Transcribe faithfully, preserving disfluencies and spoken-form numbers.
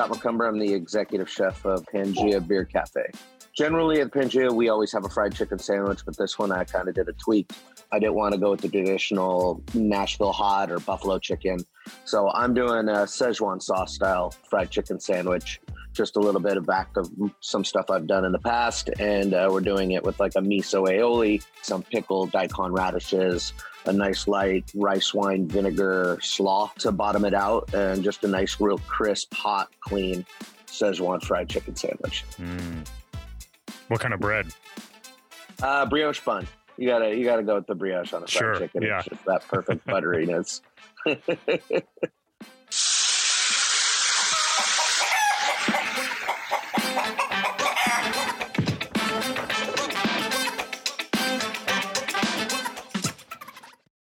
Scott Macumber. I'm the executive chef of Pangaea Beer Cafe. Generally at Pangaea, we always have a fried chicken sandwich, but this one I kind of did a tweak. I didn't want to go with the traditional Nashville hot or buffalo chicken. So I'm doing a Szechuan sauce style fried chicken sandwich. Just a little bit of back of some stuff I've done in the past. And uh, we're doing it with like a miso aioli, some pickled daikon radishes, a nice light rice wine vinegar slaw to bottom it out, and just a nice real crisp, hot, clean Szechuan fried chicken sandwich. Mm. What kind of bread? Uh, brioche bun. You gotta, you gotta go with the brioche on a fried sure, chicken. Yeah. It's just that perfect butteriness.